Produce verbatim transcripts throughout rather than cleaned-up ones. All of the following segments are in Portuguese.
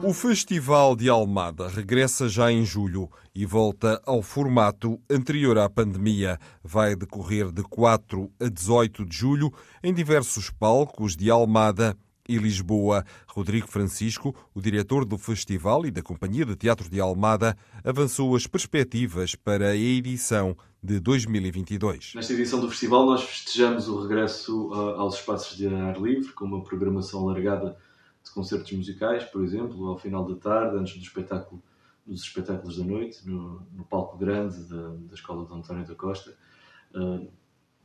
O Festival de Almada regressa já em julho e volta ao formato anterior à pandemia. Vai decorrer de quatro a dezoito de julho em diversos palcos de Almada e Lisboa. Rodrigo Francisco, o diretor do festival e da Companhia de Teatro de Almada, avançou as perspectivas para a edição de dois mil e vinte e dois. Nesta edição do festival nós festejamos o regresso aos espaços de ar livre, com uma programação alargada de concertos musicais, por exemplo, ao final da tarde, antes do espetáculo, dos espetáculos da noite, no, no palco grande da, da Escola de António da Costa. Uh,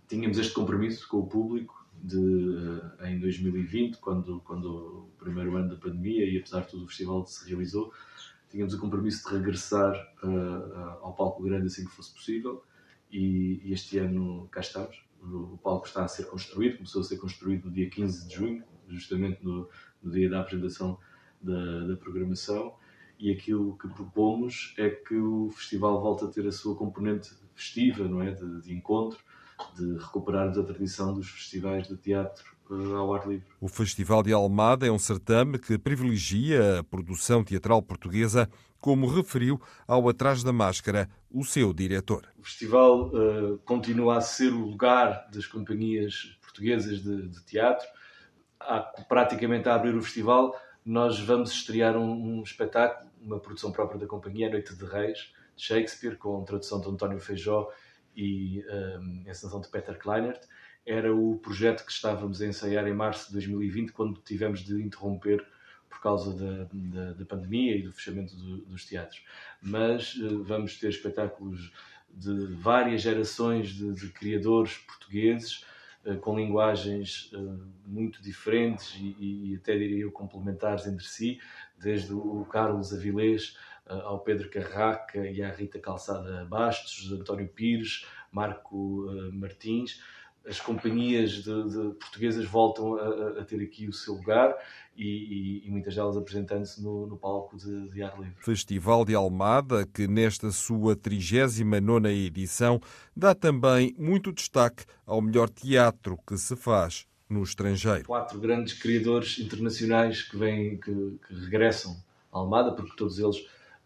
tínhamos este compromisso com o público de, uh, em dois mil e vinte, quando, quando o primeiro ano da pandemia, e apesar de tudo o festival se realizou, tínhamos o compromisso de regressar uh, uh, ao palco grande assim que fosse possível, e, e este ano cá estamos. O, o palco está a ser construído, começou a ser construído no dia quinze de junho, justamente no no dia da apresentação da, da programação, e aquilo que propomos é que o festival volte a ter a sua componente festiva, não é? de, de encontro, de recuperarmos a tradição dos festivais de teatro ao ar livre. O Festival de Almada é um certame que privilegia a produção teatral portuguesa, como referiu ao Atrás da Máscara o seu diretor. O festival uh, continua a ser o lugar das companhias portuguesas de, de teatro. A, praticamente a abrir o festival, nós vamos estrear um, um espetáculo, uma produção própria da companhia, A Noite de Reis, de Shakespeare, com tradução de António Feijó e um, encenação de Peter Kleinert. Era o projeto que estávamos a ensaiar em março de dois mil e vinte, quando tivemos de interromper por causa da, da, da pandemia e do fechamento do, dos teatros. Mas uh, vamos ter espetáculos de várias gerações de, de criadores portugueses, com linguagens muito diferentes e, e até diria eu complementares entre si, desde o Carlos Avilés ao Pedro Carraca e à Rita Calçada Bastos, António Pires, Marco Martins. As companhias de, de portuguesas voltam a, a ter aqui o seu lugar e, e, e muitas delas apresentando-se no, no palco de, de ar livre. Festival de Almada, que nesta sua trigésima nona edição dá também muito destaque ao melhor teatro que se faz no estrangeiro. Quatro grandes criadores internacionais que, vêm, que, que regressam a Almada, porque todos eles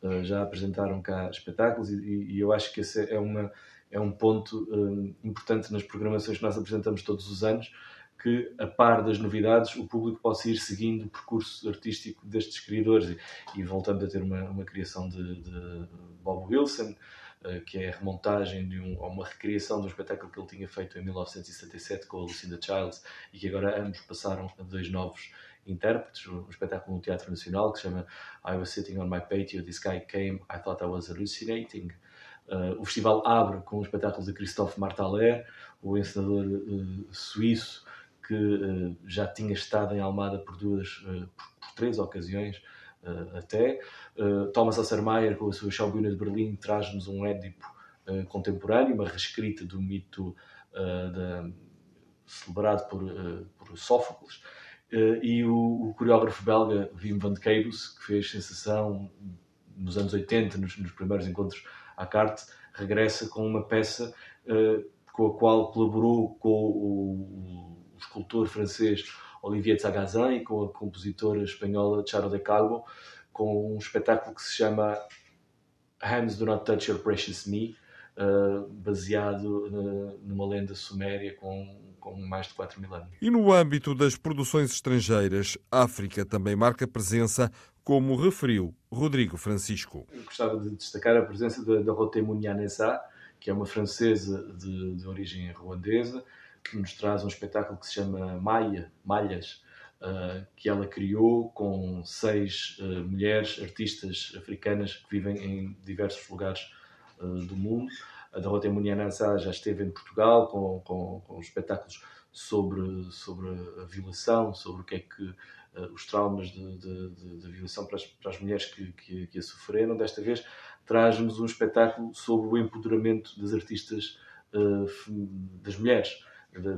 uh, já apresentaram cá espetáculos e, e eu acho que essa é uma... É um ponto um, importante nas programações que nós apresentamos todos os anos, que, a par das novidades, o público possa ir seguindo o percurso artístico destes criadores. E, e voltamos a ter uma, uma criação de, de Bob Wilson, uh, que é a remontagem de um, uma recriação de um espetáculo que ele tinha feito em mil novecentos e setenta e sete com a Lucinda Childs, e que agora ambos passaram a dois novos intérpretes, um espetáculo no Teatro Nacional que se chama I Was Sitting on My Patio, This Guy Came, I Thought I Was Hallucinating. Uh, o festival abre com o espetáculo de Christophe Martaler, o encenador uh, suíço que uh, já tinha estado em Almada por duas, uh, por, por três ocasiões uh, até. Uh, Thomas Sassermeyer, com a sua Schaubühne de Berlim, traz-nos um Édipo uh, contemporâneo, uma reescrita do mito uh, da, celebrado por, uh, por Sófocles. Uh, e o, o coreógrafo belga Wim Vandekeybus, que fez sensação nos anos oitenta, nos, nos primeiros encontros à carte, regressa com uma peça uh, com a qual colaborou com o, o escultor francês Olivier de Sagazan e com a compositora espanhola Charo de Calvo, com um espetáculo que se chama Hands Do Not Touch Your Precious Me, uh, baseado uh, numa lenda suméria com com mais de quatro mil anos. E no âmbito das produções estrangeiras, a África também marca presença, como referiu Rodrigo Francisco. Eu gostava de destacar a presença da, da Rotemunia Nezá, que é uma francesa de, de origem ruandesa, que nos traz um espetáculo que se chama Maia, Malhas, uh, que ela criou com seis uh, mulheres artistas africanas que vivem em diversos lugares uh, do mundo. A da Rotemunia Nezá já esteve em Portugal com, com, com espetáculos sobre, sobre a violação, sobre o que é que uh, os traumas de, de, de, de violação para as, para as mulheres que, que, que a sofreram. Desta vez traz-nos um espetáculo sobre o empoderamento das artistas, uh, das mulheres,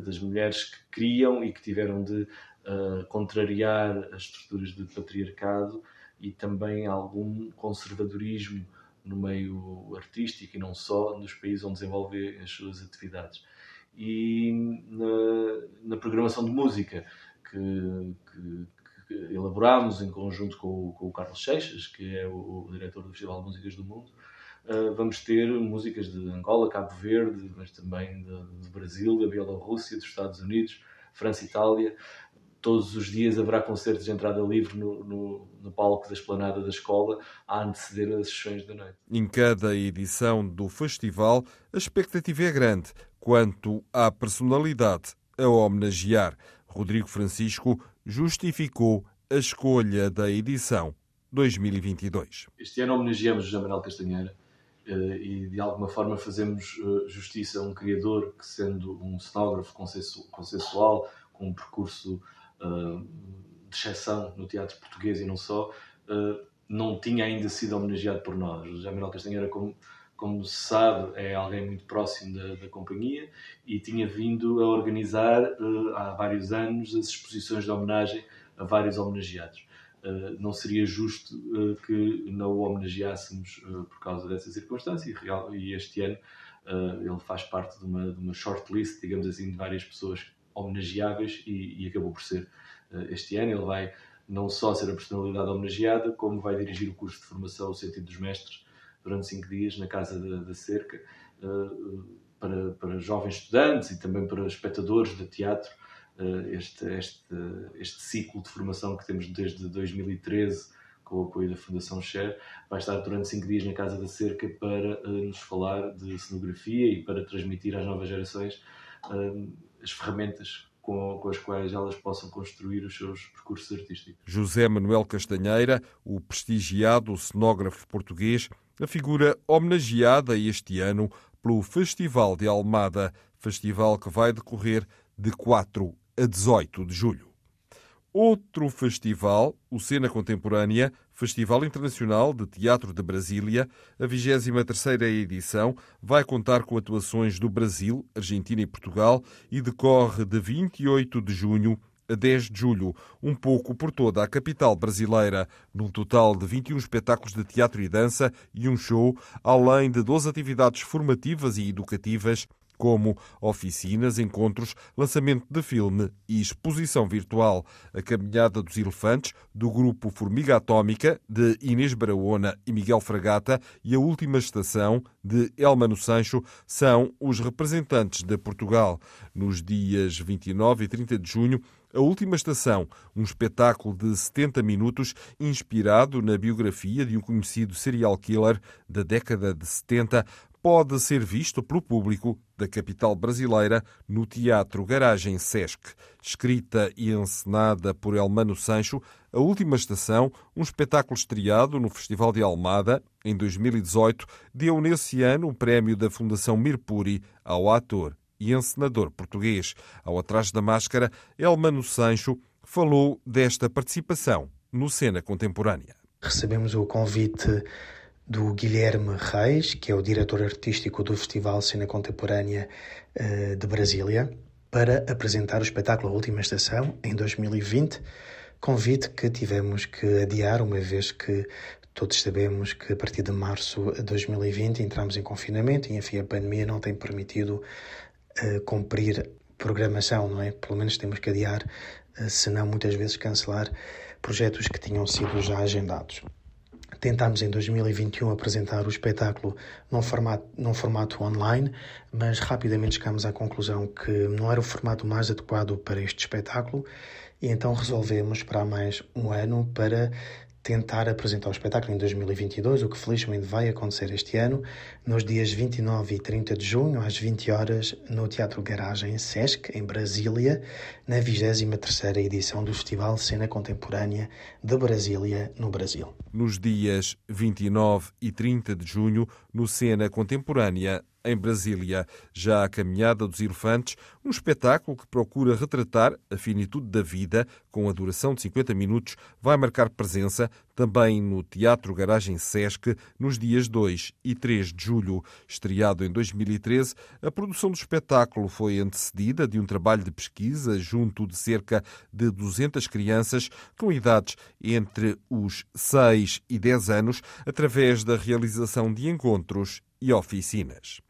das mulheres que criam e que tiveram de uh, contrariar as estruturas de patriarcado e também algum conservadorismo no meio artístico e não só, nos países onde desenvolvem as suas atividades. E na, na programação de música que, que, que elaborámos em conjunto com, com o Carlos Seixas, que é o, o diretor do Festival de Músicas do Mundo, uh, vamos ter músicas de Angola, Cabo Verde, mas também do Brasil, da Bielorrússia, dos Estados Unidos, França e Itália. Todos os dias haverá concertos de entrada livre no, no, no palco da esplanada da escola a anteceder as sessões da noite. Em cada edição do festival, a expectativa é grande quanto à personalidade a homenagear. Rodrigo Francisco justificou a escolha da edição dois mil e vinte e dois. Este ano homenageamos José Manuel Castanheira e, de alguma forma, fazemos justiça a um criador que, sendo um cenógrafo consensual, com um percurso Uh, de exceção no teatro português e não só, uh, não tinha ainda sido homenageado por nós. O José Manuel Castanheira, como, como se sabe, é alguém muito próximo da, da companhia e tinha vindo a organizar uh, há vários anos as exposições de homenagem a vários homenageados. Uh, não seria justo uh, que não o homenageássemos uh, por causa dessa circunstância e, real, e este ano uh, ele faz parte de uma, de uma shortlist, digamos assim, de várias pessoas homenageáveis e, e acabou por ser uh, este ano. Ele vai não só ser a personalidade homenageada, como vai dirigir o curso de formação O Sentido dos Mestres durante cinco dias na Casa da, da Cerca uh, para, para jovens estudantes e também para espectadores de teatro. Uh, este, este, este ciclo de formação que temos desde dois mil e treze com o apoio da Fundação Cher vai estar durante cinco dias na Casa da Cerca para uh, nos falar de cenografia e para transmitir às novas gerações uh, as ferramentas com, com as quais elas possam construir os seus percursos artísticos. José Manuel Castanheira, o prestigiado cenógrafo português, a figura homenageada este ano pelo Festival de Almada, festival que vai decorrer de quatro a dezoito de julho. Outro festival, o Cena Contemporânea, Festival Internacional de Teatro de Brasília, a vigésima terceira edição, vai contar com atuações do Brasil, Argentina e Portugal e decorre de vinte e oito de junho a dez de julho, um pouco por toda a capital brasileira, num total de vinte e um espetáculos de teatro e dança e um show, além de doze atividades formativas e educativas, como oficinas, encontros, lançamento de filme e exposição virtual. A Caminhada dos Elefantes, do Grupo Formiga Atómica, de Inês Baraona e Miguel Fragata, e A Última Estação, de Elmano Sancho, são os representantes de Portugal. Nos dias vinte e nove e trinta de junho, A Última Estação, um espetáculo de setenta minutos inspirado na biografia de um conhecido serial killer da década de setenta, pode ser visto pelo público da capital brasileira no Teatro Garagem Sesc. Escrita e encenada por Elmano Sancho, A Última Estação, um espetáculo estreado no Festival de Almada em dois mil e dezoito, deu nesse ano o prémio da Fundação Mirpuri ao ator e encenador português. Ao Atrás da Máscara, Elmano Sancho falou desta participação no Cena Contemporânea. Recebemos o convite do Guilherme Reis, que é o diretor artístico do Festival Cena Contemporânea uh, de Brasília, para apresentar o espetáculo A Última Estação, em dois mil e vinte, convite que tivemos que adiar, uma vez que todos sabemos que a partir de março de dois mil e vinte entramos em confinamento e, enfim, a pandemia não tem permitido uh, cumprir programação, não é? Pelo menos temos que adiar, uh, se não muitas vezes cancelar projetos que tinham sido já agendados. Tentámos em dois mil e vinte e um apresentar o espetáculo num formato, num formato online, mas rapidamente chegámos à conclusão que não era o formato mais adequado para este espetáculo e então resolvemos esperar mais um ano para tentar apresentar o espetáculo em dois mil e vinte e dois, o que felizmente vai acontecer este ano, nos dias vinte e nove e trinta de junho, às vinte horas, no Teatro Garagem Sesc, em Brasília, na vigésima terceira edição do Festival Cena Contemporânea de Brasília, no Brasil. Nos dias vinte e nove e trinta de junho, no Cena Contemporânea em Brasília. Já a Caminhada dos Elefantes, um espetáculo que procura retratar a finitude da vida, com a duração de cinquenta minutos, vai marcar presença também no Teatro Garagem Sesc nos dias dois e três de julho. Estreado em dois mil e treze, a produção do espetáculo foi antecedida de um trabalho de pesquisa junto de cerca de duzentas crianças com idades entre os seis e dez anos, através da realização de encontros e oficinas.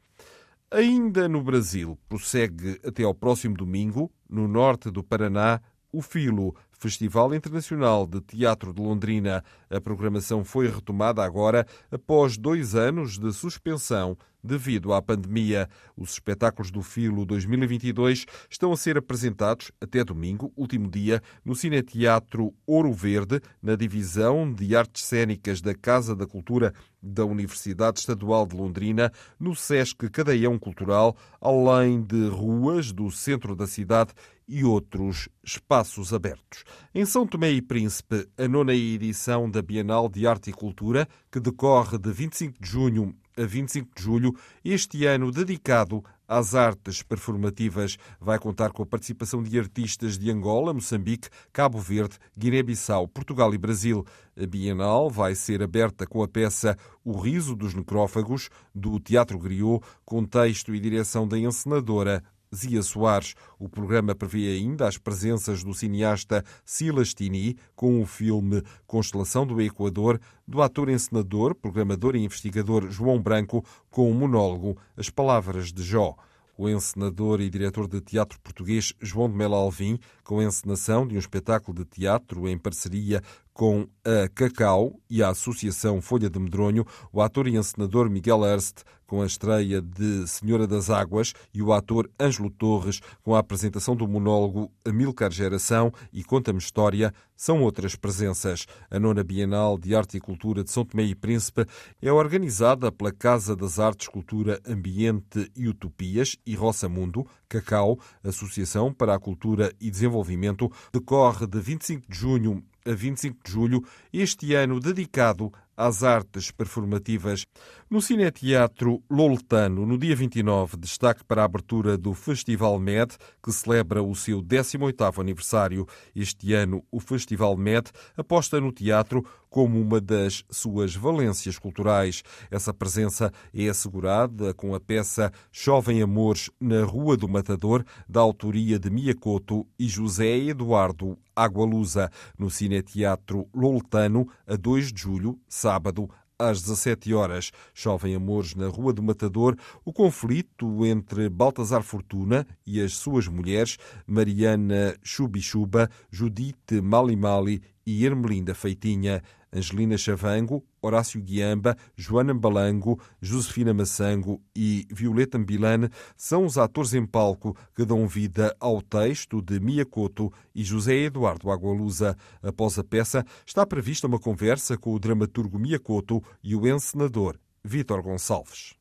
Ainda no Brasil, prossegue até ao próximo domingo, no norte do Paraná, o Filo, Festival Internacional de Teatro de Londrina. A programação foi retomada agora após dois anos de suspensão devido à pandemia. Os espetáculos do Filo dois mil e vinte e dois estão a ser apresentados até domingo, último dia, no Cineteatro Ouro Verde, na divisão de Artes Cênicas da Casa da Cultura da Universidade Estadual de Londrina, no Sesc Cadeião Cultural, além de ruas do centro da cidade e outros espaços abertos. Em São Tomé e Príncipe, a nona edição da Bienal de Arte e Cultura, que decorre de vinte e cinco de junho a vinte e cinco de julho, este ano dedicado às artes performativas, vai contar com a participação de artistas de Angola, Moçambique, Cabo Verde, Guiné-Bissau, Portugal e Brasil. A Bienal vai ser aberta com a peça O Riso dos Necrófagos, do Teatro Griot, com texto e direção da encenadora Zia Soares. O programa prevê ainda as presenças do cineasta Silas Tini, com o filme Constelação do Equador, do ator encenador, programador e investigador João Branco, com o monólogo As Palavras de Jó. O encenador e diretor de teatro português João de Melo Alvim, com a encenação de um espetáculo de teatro em parceria com a Cacau e a Associação Folha de Medronho, o ator e encenador Miguel Erst, com a estreia de Senhora das Águas, e o ator Ângelo Torres, com a apresentação do monólogo Amilcar Geração e Conta-me História, são outras presenças. A nona Bienal de Arte e Cultura de São Tomé e Príncipe é organizada pela Casa das Artes, Cultura, Ambiente e Utopias e Roçamundo, Cacau, Associação para a Cultura e Desenvolvimento, decorre de vinte e cinco de junho a vinte e cinco de julho, este ano dedicado às artes performativas. No Cineteatro Loletano, no dia vinte e nove, destaque para a abertura do Festival Med, que celebra o seu décimo oitavo aniversário. Este ano, o Festival Med aposta no teatro como uma das suas valências culturais. Essa presença é assegurada com a peça Chovem Amores na Rua do Matador, da autoria de Mia Couto e José Eduardo Águalusa, no Cineteatro Loletano, a dois de julho, sábado, às dezassete horas. Chovem Amores na Rua do Matador, o conflito entre Baltasar Fortuna e as suas mulheres, Mariana Chubichuba, Judite Malimali e Ermelinda Feitinha, Angelina Chavango, Horácio Guiamba, Joana Balango, Josefina Massango e Violeta Mbilane são os atores em palco que dão vida ao texto de Mia Couto e José Eduardo Águalusa. Após a peça, está prevista uma conversa com o dramaturgo Mia Couto e o encenador Vítor Gonçalves.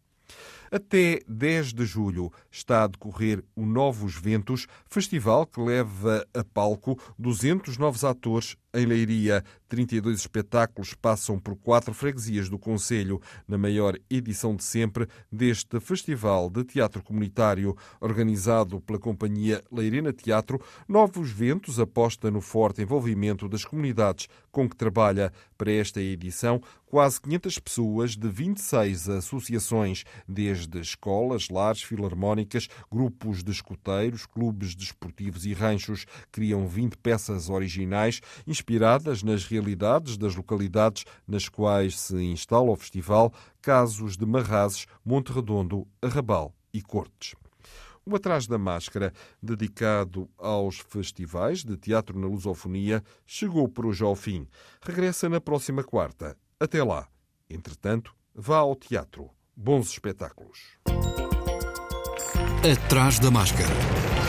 Até dez de julho está a decorrer o Novos Ventos, festival que leva a palco duzentos novos atores em Leiria. trinta e dois espetáculos passam por quatro freguesias do concelho, na maior edição de sempre deste Festival de Teatro Comunitário. Organizado pela Companhia Leirena Teatro, Novos Ventos aposta no forte envolvimento das comunidades com que trabalha. Para esta edição, quase quinhentas pessoas de vinte e seis associações, desde escolas, lares, filarmónicas, grupos de escuteiros, clubes desportivos e ranchos, criam vinte peças originais inspiradas nas realidades das localidades nas quais se instala o festival, casos de Marrazes, Monte Redondo, Arrabal e Cortes. O Atrás da Máscara, dedicado aos festivais de teatro na lusofonia, chegou por hoje ao fim. Regressa na próxima quarta. Até lá. Entretanto, vá ao teatro. Bons espetáculos. Atrás da Máscara.